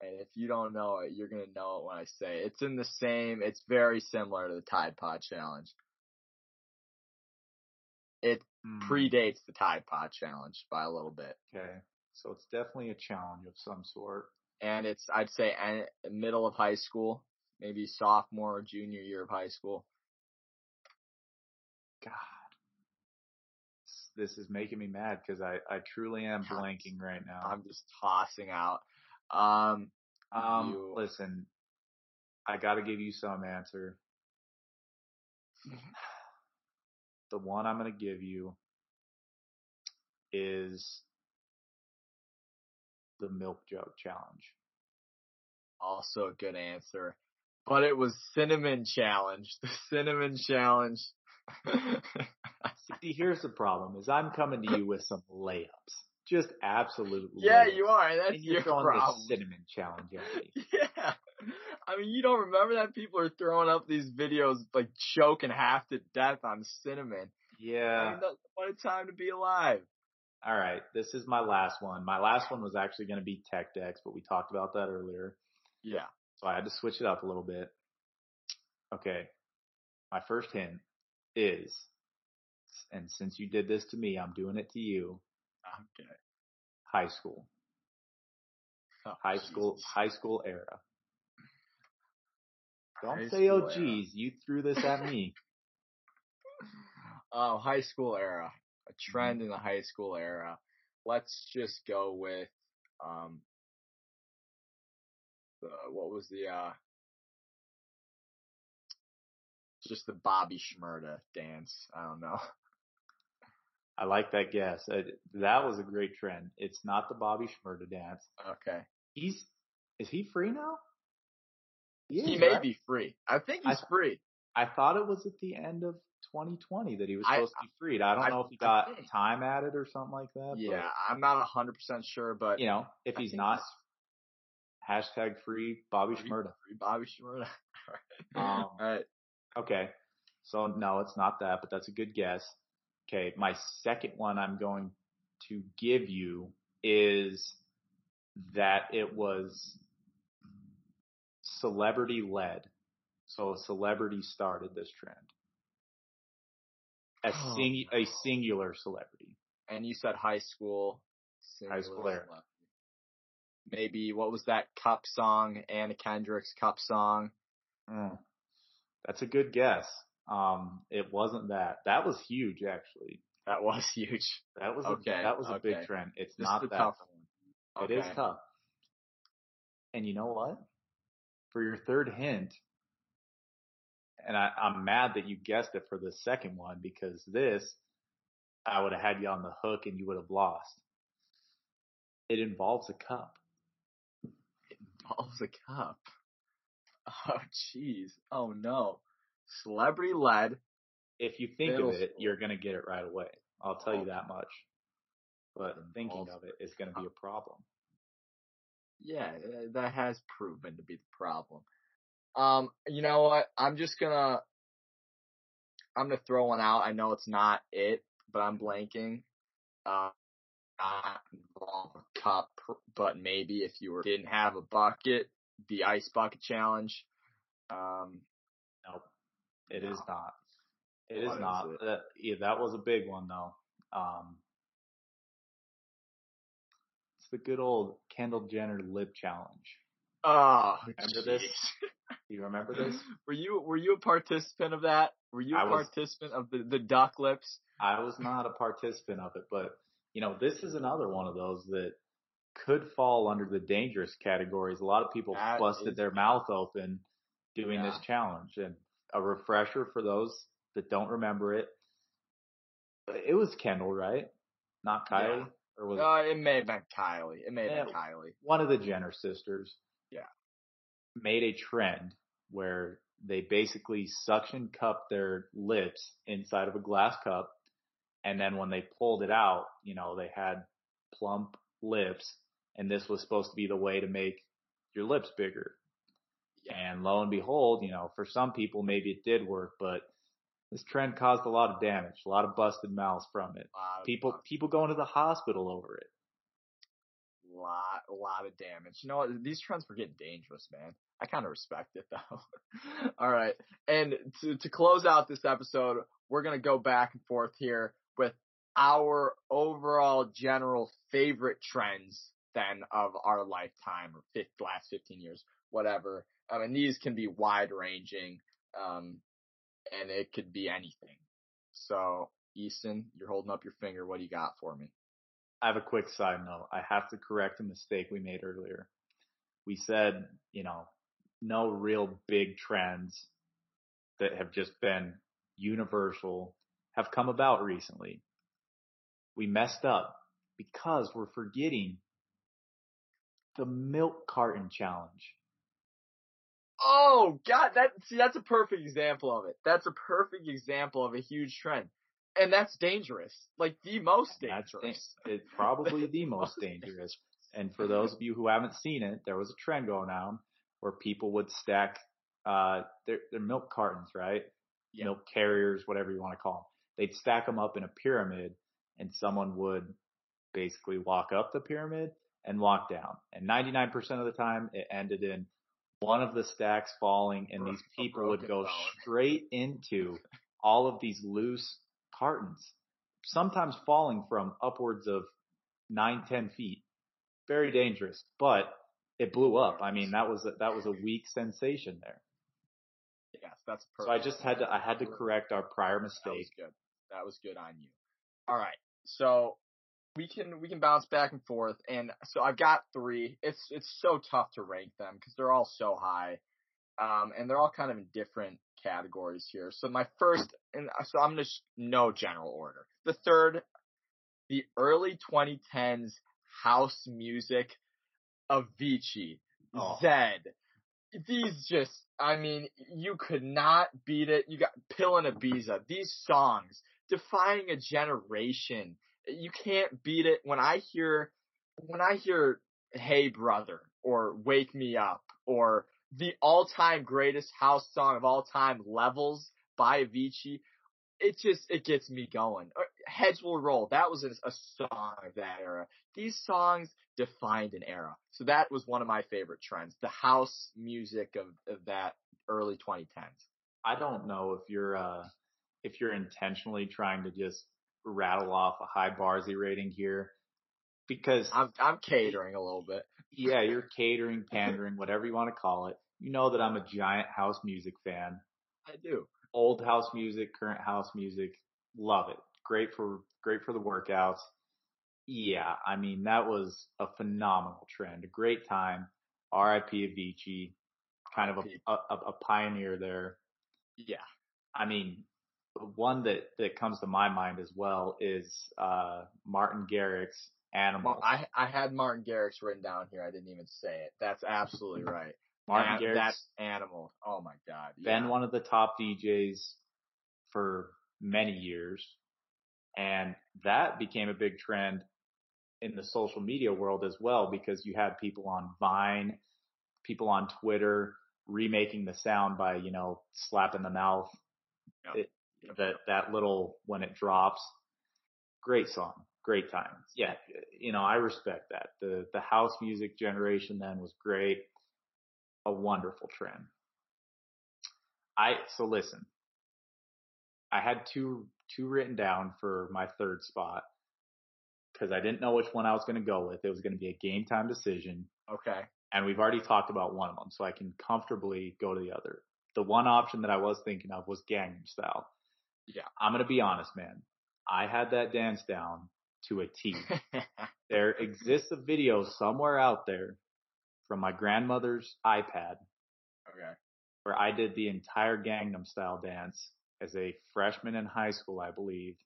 And if you don't know it, you're going to know it when I say it. It's in the same. It's very similar to the Tide Pod Challenge. It predates the Tide Pod Challenge by a little bit. Okay. So it's definitely a challenge of some sort. And it's, I'd say, middle of high school, maybe sophomore or junior year of high school. God. This is making me mad because I truly am blanking right now. I'm just tossing out. Listen, I got to give you some answer. The one I'm going to give you is... the milk jug challenge. Also a good answer. But it was cinnamon challenge. The cinnamon challenge. See, here's the problem is I'm coming to you with some layups. Just absolute layups. Yeah, you are. That's and you're your throwing problem. The cinnamon challenge at me. Yeah. I mean, you don't remember that people are throwing up these videos like choking half to death on cinnamon. Yeah. I mean, what a time to be alive. All right, this is my last one. My last one was actually going to be Tech Decks, but we talked about that earlier. Yeah. So I had to switch it up a little bit. Okay, my first hint is, and since you did this to me, I'm doing it to you. Okay. High school. Oh, high school era. Don't say, oh, geez, you threw this at me. Oh, high school era. A trend in the high school era. Let's just go with just the Bobby Shmurda dance. I don't know. I like that guess. That was a great trend. It's not the Bobby Shmurda dance. Okay. Is he free now? He may be free. I think he's free. I thought it was at the end of 2020 that he was supposed to be freed. I don't know if he got time added or something like that. Yeah, but, I'm not 100% sure, but you know, if he's not, hashtag free Bobby Shmurda. Free Bobby Shmurda. All right. Okay. So no, it's not that, but that's a good guess. Okay, my second one I'm going to give you is that it was celebrity led. So a celebrity started this trend. A singular celebrity. And you said high school. High school era. Maybe, what was that cup song? Anna Kendrick's cup song. That's a good guess. It wasn't that. That was huge, actually. That was huge. That was a big trend. It's this not that tough one. Okay. It is tough. And you know what? For your third hint, and I'm mad that you guessed it for the second one, because this, I would have had you on the hook and you would have lost. It involves a cup. It involves a cup. Oh, jeez. Oh, no. Celebrity led. If you think of it, you're going to get it right away. I'll tell you that much. But thinking of it is going to be a problem. Yeah, that has proven to be the problem. You know what? I'm going to throw one out. I know it's not it, but I'm blanking. Not involve a cup, but maybe if you didn't have a bucket, the ice bucket challenge. Nope. It is not. It is not. That was a big one, though. It's the good old Kendall Jenner lip challenge. Oh, remember this? You remember this? Were you a participant of that? Were you a participant of the duck lips? I was not a participant of it, but you know, this is another one of those that could fall under the dangerous categories. A lot of people busted their mouth open doing this challenge. And a refresher for those that don't remember it. It was Kendall, right? Not Kylie? Yeah. Or was it may have been Kylie. One of the Jenner sisters. Yeah. Made a trend where they basically suction cup their lips inside of a glass cup. And then when they pulled it out, you know, they had plump lips, and this was supposed to be the way to make your lips bigger. And lo and behold, you know, for some people, maybe it did work, but this trend caused a lot of damage, a lot of busted mouths from it. People going to the hospital over it. A lot of damage. You know what? These trends were getting dangerous, man. I kind of respect it, though. All right. And to close out this episode, we're going to go back and forth here with our overall general favorite trends then of our lifetime or last 15 years, whatever. I mean, these can be wide ranging, and it could be anything. So, Easton, you're holding up your finger. What do you got for me? I have a quick side note. I have to correct a mistake we made earlier. We said, you know, no real big trends that have just been universal have come about recently. We messed up because we're forgetting the milk carton challenge. Oh God, that's a perfect example of it. That's a perfect example of a huge trend. And that's dangerous. Like the most dangerous. It's probably the most dangerous. And for those of you who haven't seen it, there was a trend going on where people would stack their milk cartons, right? Yeah. Milk carriers, whatever you want to call them. They'd stack them up in a pyramid, and someone would basically walk up the pyramid and walk down. And 99% of the time, it ended in one of the stacks falling, and these people would go straight into all of these loose cartons, sometimes falling from upwards of 9-10 feet. Very dangerous, but it blew up. I mean, that was a weak sensation there. Yes, that's perfect. So I had to correct our prior mistake. That was good on you. All right, so we can bounce back and forth, and so I've got three. It's so tough to rank them because they're all so high, and they're all kind of in different categories here. So my first, and so I'm gonna no general order. The third, the early 2010s. House music, Avicii, Zed, These just, I mean, you could not beat it. You got Pill and Ibiza. These songs, defying a generation. You can't beat it. When I hear Hey Brother or Wake Me Up or the all-time greatest house song of all time, Levels by Avicii, it gets me going. Heads Will Roll. That was a song of that era. These songs defined an era. So that was one of my favorite trends, the house music of that early 2010s. I don't know if you're intentionally trying to just rattle off a high Barzy rating here, because I'm catering a little bit. Yeah, you're catering, pandering, whatever you want to call it. You know that I'm a giant house music fan. I do. Old house music, current house music, love it. Great for the workouts. Yeah, I mean, that was a phenomenal trend. A great time. RIP Avicii, kind of a pioneer there. Yeah. I mean, one that comes to my mind as well is Martin Garrix, Animals. Well, I had Martin Garrix written down here. I didn't even say it. That's absolutely right. Martin Garrix. That's Animals. Oh, my God. Yeah. Been one of the top DJs for many years. And that became a big trend in the social media world as well, because you had people on Vine, people on Twitter remaking the sound by, slapping the mouth. Yep. That little, when it drops, great song, great times. Yeah. I respect that. The house music generation then was great. A wonderful trend. So listen, I had two written down for my third spot because I didn't know which one I was going to go with. It was going to be a game time decision. Okay. And we've already talked about one of them, so I can comfortably go to the other. The one option that I was thinking of was Gangnam Style. Yeah. I'm going to be honest, man. I had that dance down to a T. There exists a video somewhere out there from my grandmother's iPad. Okay. Where I did the entire Gangnam Style dance as a freshman in high school, I believe.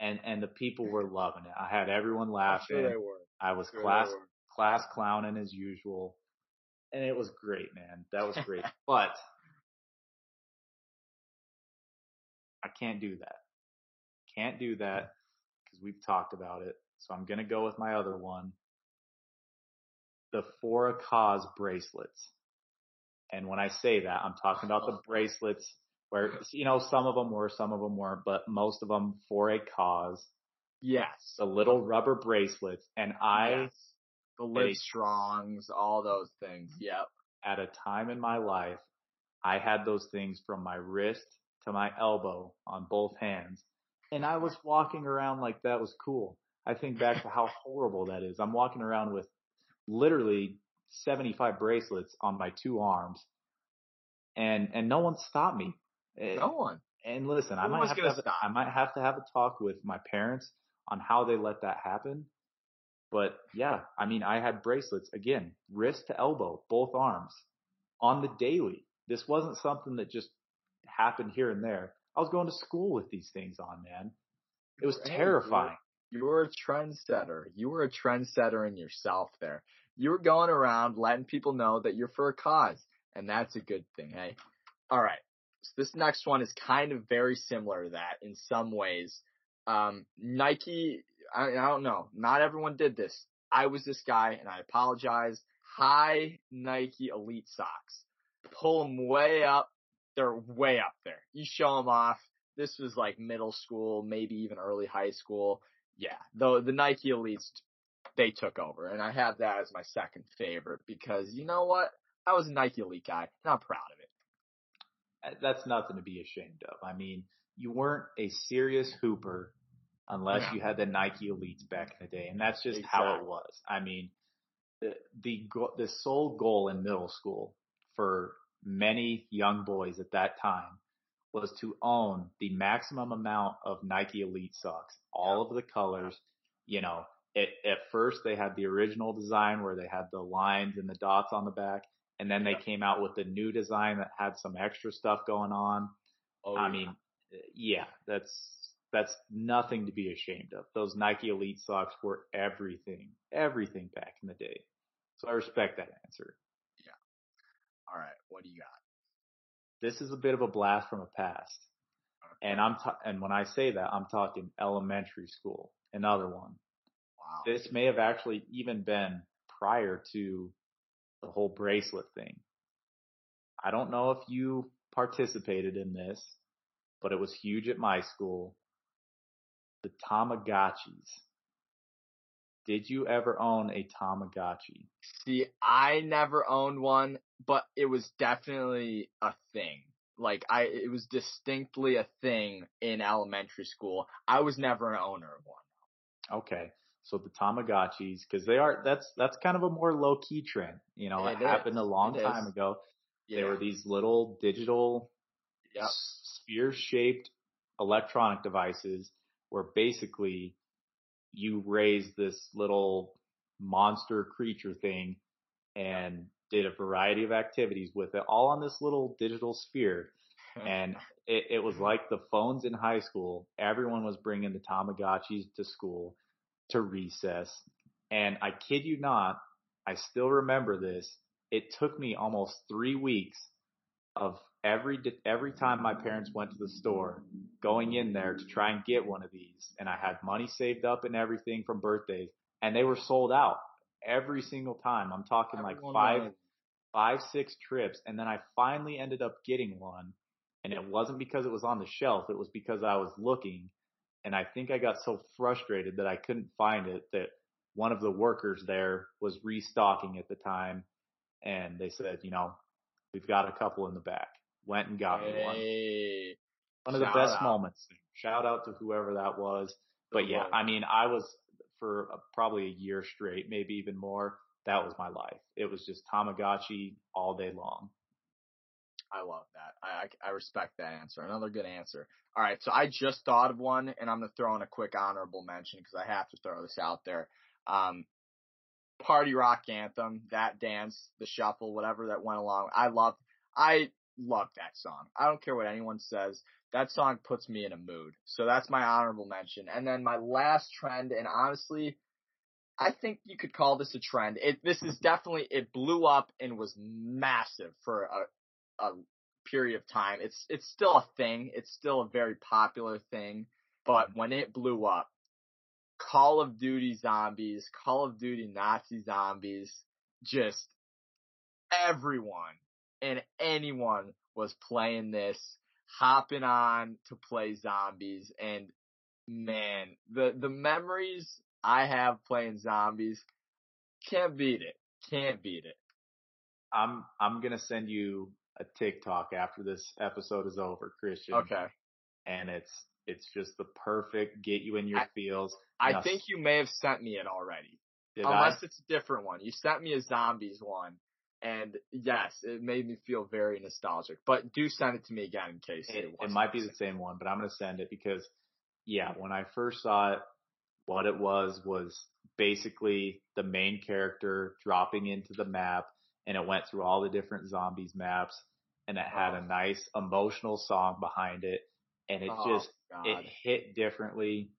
And the people were loving it. I had everyone laughing. I'm sure they were. I was class clowning as usual. And it was great, man. That was great. But I can't do that. Can't do that because we've talked about it. So I'm going to go with my other one. The For a Cause bracelets. And when I say that, I'm talking about the bracelets where, some of them were, some of them weren't, but most of them for a cause. Yes. The little rubber bracelets. And yes. The Livestrong, all those things. Yep. At a time in my life, I had those things from my wrist to my elbow on both hands. And I was walking around like that was cool. I think back to how horrible that is. I'm walking around with literally 75 bracelets on my two arms. And no one stopped me. No one. And listen, I might have to have a talk with my parents on how they let that happen. But yeah, I mean, I had bracelets, again, wrist to elbow, both arms, on the daily. This wasn't something that just happened here and there. I was going to school with these things on, man. It was terrifying. You were a trendsetter. You were a trendsetter in yourself there. You were going around letting people know that you're for a cause, and that's a good thing, hey? All right. So this next one is kind of very similar to that in some ways. Nike, I don't know. Not everyone did this. I was this guy, and I apologize. High Nike Elite socks. Pull them way up. They're way up there. You show them off. This was like middle school, maybe even early high school. Yeah, though the Nike Elites, they took over. And I have that as my second favorite because, you know what? I was a Nike Elite guy, and I'm proud of it. That's nothing to be ashamed of. I mean, you weren't a serious hooper unless you had the Nike Elites back in the day, and that's just how it was. I mean, the sole goal in middle school for many young boys at that time was to own the maximum amount of Nike Elite socks, all of the colors. At first they had the original design where they had the lines and the dots on the back, and then they came out with the new design that had some extra stuff going on. That's nothing to be ashamed of. Those Nike Elite socks were everything back in the day. So I respect that answer. All right, what do you got? This is a bit of a blast from the past. Okay. And and when I say that, I'm talking elementary school, another one. Wow. This may have actually even been prior to the whole bracelet thing. I don't know if you participated in this, but it was huge at my school. The Tamagotchis. Did you ever own a Tamagotchi? See, I never owned one, but it was definitely a thing. Like, it was distinctly a thing in elementary school. I was never an owner of one. Okay. So the Tamagotchis, because that's kind of a more low key trend. You know, it happened a long time ago. Yeah. They were these little digital sphere shaped electronic devices where basically you raise this little monster creature thing and did a variety of activities with it, all on this little digital sphere. And it was like the phones in high school. Everyone was bringing the Tamagotchis to school, to recess. And I kid you not, I still remember this. It took me almost 3 weeks of every time my parents went to the store, going in there to try and get one of these. And I had money saved up and everything from birthdays, and they were sold out every single time. I'm talking like five, six trips. And then I finally ended up getting one, and it wasn't because it was on the shelf. It was because I was looking, and I think I got so frustrated that I couldn't find it that one of the workers there was restocking at the time. And they said, you know, we've got a couple in the back. Went and got me one. One of the best moments. Shout out to whoever that was. But yeah, I mean, I was for probably a year straight, maybe even more. That was my life. It was just Tamagotchi all day long. I love that. I respect that answer. Another good answer. All right. So I just thought of one, and I'm going to throw in a quick honorable mention because I have to throw this out there. Party rock anthem, that dance, the shuffle, whatever that went along. I love that song. I don't care what anyone says. That song puts me in a mood. So that's my honorable mention. And then my last trend, and honestly, I think you could call this a trend. It blew up and was massive for a period of time. It's still a thing. It's still a very popular thing. But when it blew up, Call of Duty zombies, Call of Duty Nazi zombies, just everyone and anyone was playing this, hopping on to play zombies. And man, the memories I have playing zombies, can't beat it. Can't beat it. I'm going to send you a TikTok after this episode is over, Christian. Okay. And it's just the perfect get you in your feels. I think you may have sent me it already. Unless it's a different one. You sent me a zombies one. And yes, it made me feel very nostalgic. But do send it to me again in case it might be the same one, but I'm going to send it because, yeah, when I first saw it, what it was basically the main character dropping into the map, and it went through all the different zombies maps, and it had a nice emotional song behind it. And it it hit differently.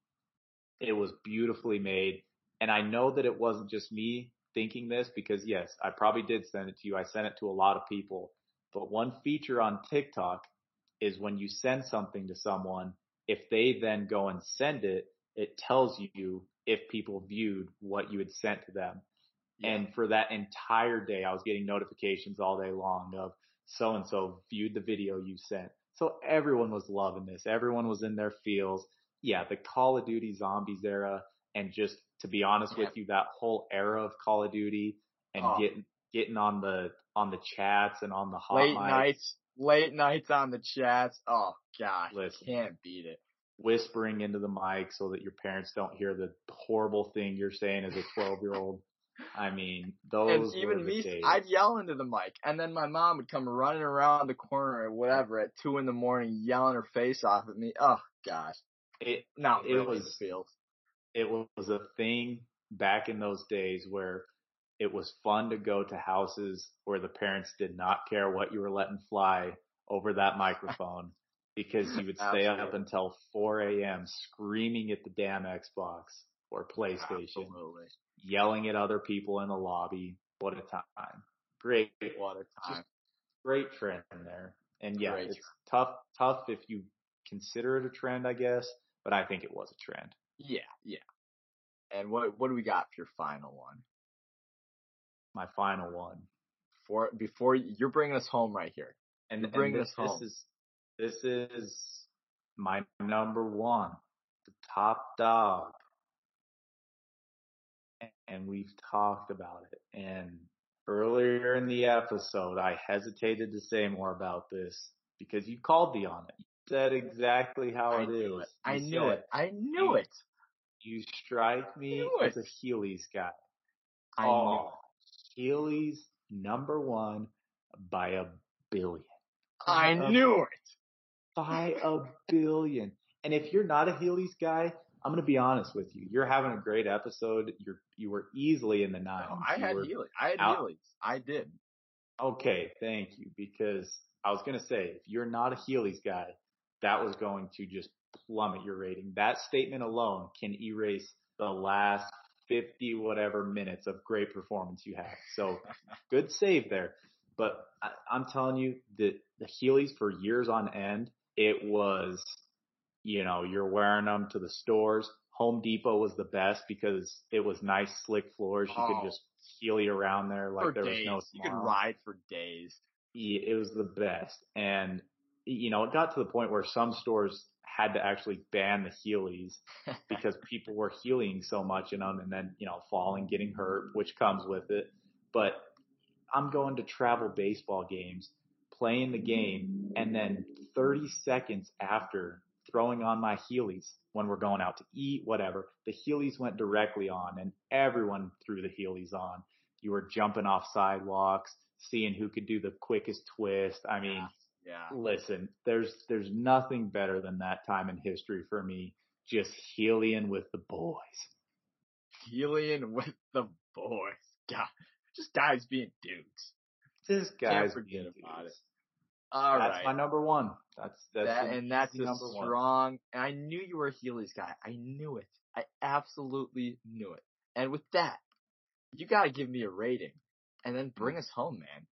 It was beautifully made. And I know that it wasn't just me thinking this because, yes, I probably did send it to you. I sent it to a lot of people. But one feature on TikTok is when you send something to someone, if they then go and send it, it tells you if people viewed what you had sent to them. Yeah. And for that entire day, I was getting notifications all day long of so-and-so viewed the video you sent. So everyone was loving this. Everyone was in their feels. Yeah, the Call of Duty zombies era, and just to be honest with you, that whole era of Call of Duty and getting on the chats and on the hot late nights on the chats. Oh gosh, can't beat it. Whispering into the mic so that your parents don't hear the horrible thing you're saying as a 12-year-old. I mean, those. And even me, I'd yell into the mic, and then my mom would come running around the corner or whatever at 2 a.m, yelling her face off at me. Oh gosh, it was a thing back in those days where it was fun to go to houses where the parents did not care what you were letting fly over that microphone because you would stay up until 4 a.m. screaming at the damn Xbox or PlayStation. Absolutely. Yelling at other people in the lobby. What a time. Great. What a time. Great trend there. And yeah, great. It's tough if you consider it a trend, I guess, but I think it was a trend. Yeah, yeah. And what do we got for your final one? My final one. Before you're bringing us home right here. And you're bringing us home. This is my number one, the top dog. And we've talked about it. And earlier in the episode, I hesitated to say more about this because you called me on it. You said exactly how it is. I knew it. I knew it. You strike me as a Heelys guy. I know. Heelys number one by a billion. I knew it. By a billion. And if you're not a Heelys guy, I'm going to be honest with you. You're having a great episode. You were easily in the nines. No, I had Heelys. I had Heelys. I did. Okay, thank you. Because I was going to say, if you're not a Heelys guy, that was going to just plummet your rating. That statement alone can erase the last 50 whatever minutes of great performance you had. So good save there. But I'm telling you that the Heelys for years on end, it was, you know, you're wearing them to the stores. Home Depot was the best because it was nice, slick floors. You could just Heely around there like there was no smile. You could ride for days. It was the best. And, you know, it got to the point where some stores had to actually ban the Heelys because people were Heelying so much in them and then, you know, falling, getting hurt, which comes with it. But I'm going to travel baseball games, playing the game, and then 30 seconds after throwing on my Heelys when we're going out to eat, whatever, the Heelys went directly on and everyone threw the Heelys on. You were jumping off sidewalks, seeing who could do the quickest twist. I mean, yeah. Listen, there's nothing better than that time in history for me. Just Heelying with the boys. Heelying with the boys. God. Just guys being dudes. Just guys being dudes. About it. All right. That's my number one. That's a strong. And I knew you were a Heelys guy. I knew it. I absolutely knew it. And with that, you gotta give me a rating, and then bring us home, man.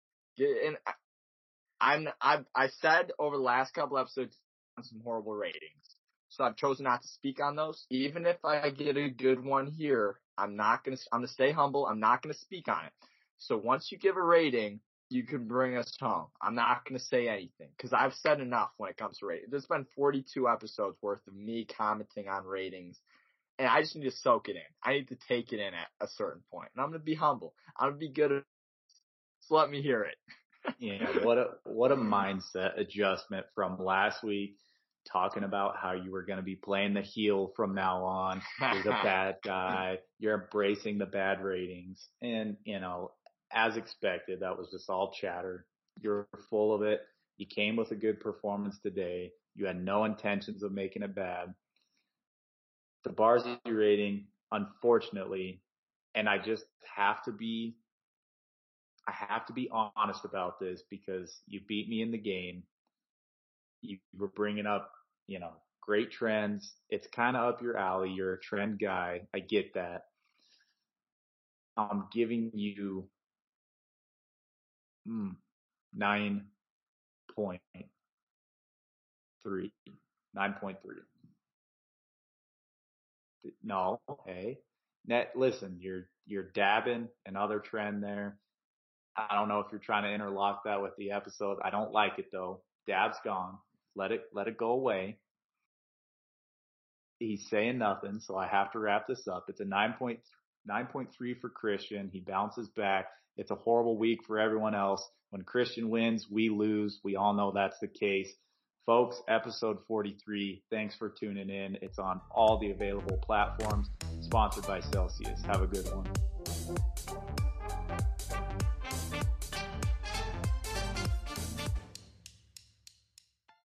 And I said over the last couple episodes some horrible ratings, so I've chosen not to speak on those. Even if I get a good one here, I'm gonna stay humble. I'm not gonna speak on it. So once you give a rating, you can bring us home. I'm not going to say anything because I've said enough when it comes to ratings. There's been 42 episodes worth of me commenting on ratings, and I just need to soak it in. I need to take it in at a certain point, and I'm going to be humble. I'm going to be good at it. So let me hear it. Yeah, what a mindset adjustment from last week, talking about how you were going to be playing the heel from now on. You're the bad guy. You're embracing the bad ratings, and, you know, as expected, that was just all chatter. You're full of it. You came with a good performance today. You had no intentions of making it bad. The Barzy rating, unfortunately, and I have to be honest about this because you beat me in the game. You were bringing up, you know, great trends. It's kind of up your alley. You're a trend guy. I get that. I'm giving you 9.3. 9.3. No, okay. Listen, you're dabbing another trend there. I don't know if you're trying to interlock that with the episode. I don't like it though. Dab's gone. Let it go away. He's saying nothing, so I have to wrap this up. It's a 9.3 for Christian. He bounces back. It's a horrible week for everyone else. When Christian wins, we lose. We all know that's the case. Folks, episode 43. Thanks for tuning in. It's on all the available platforms. Sponsored by Celsius. Have a good one.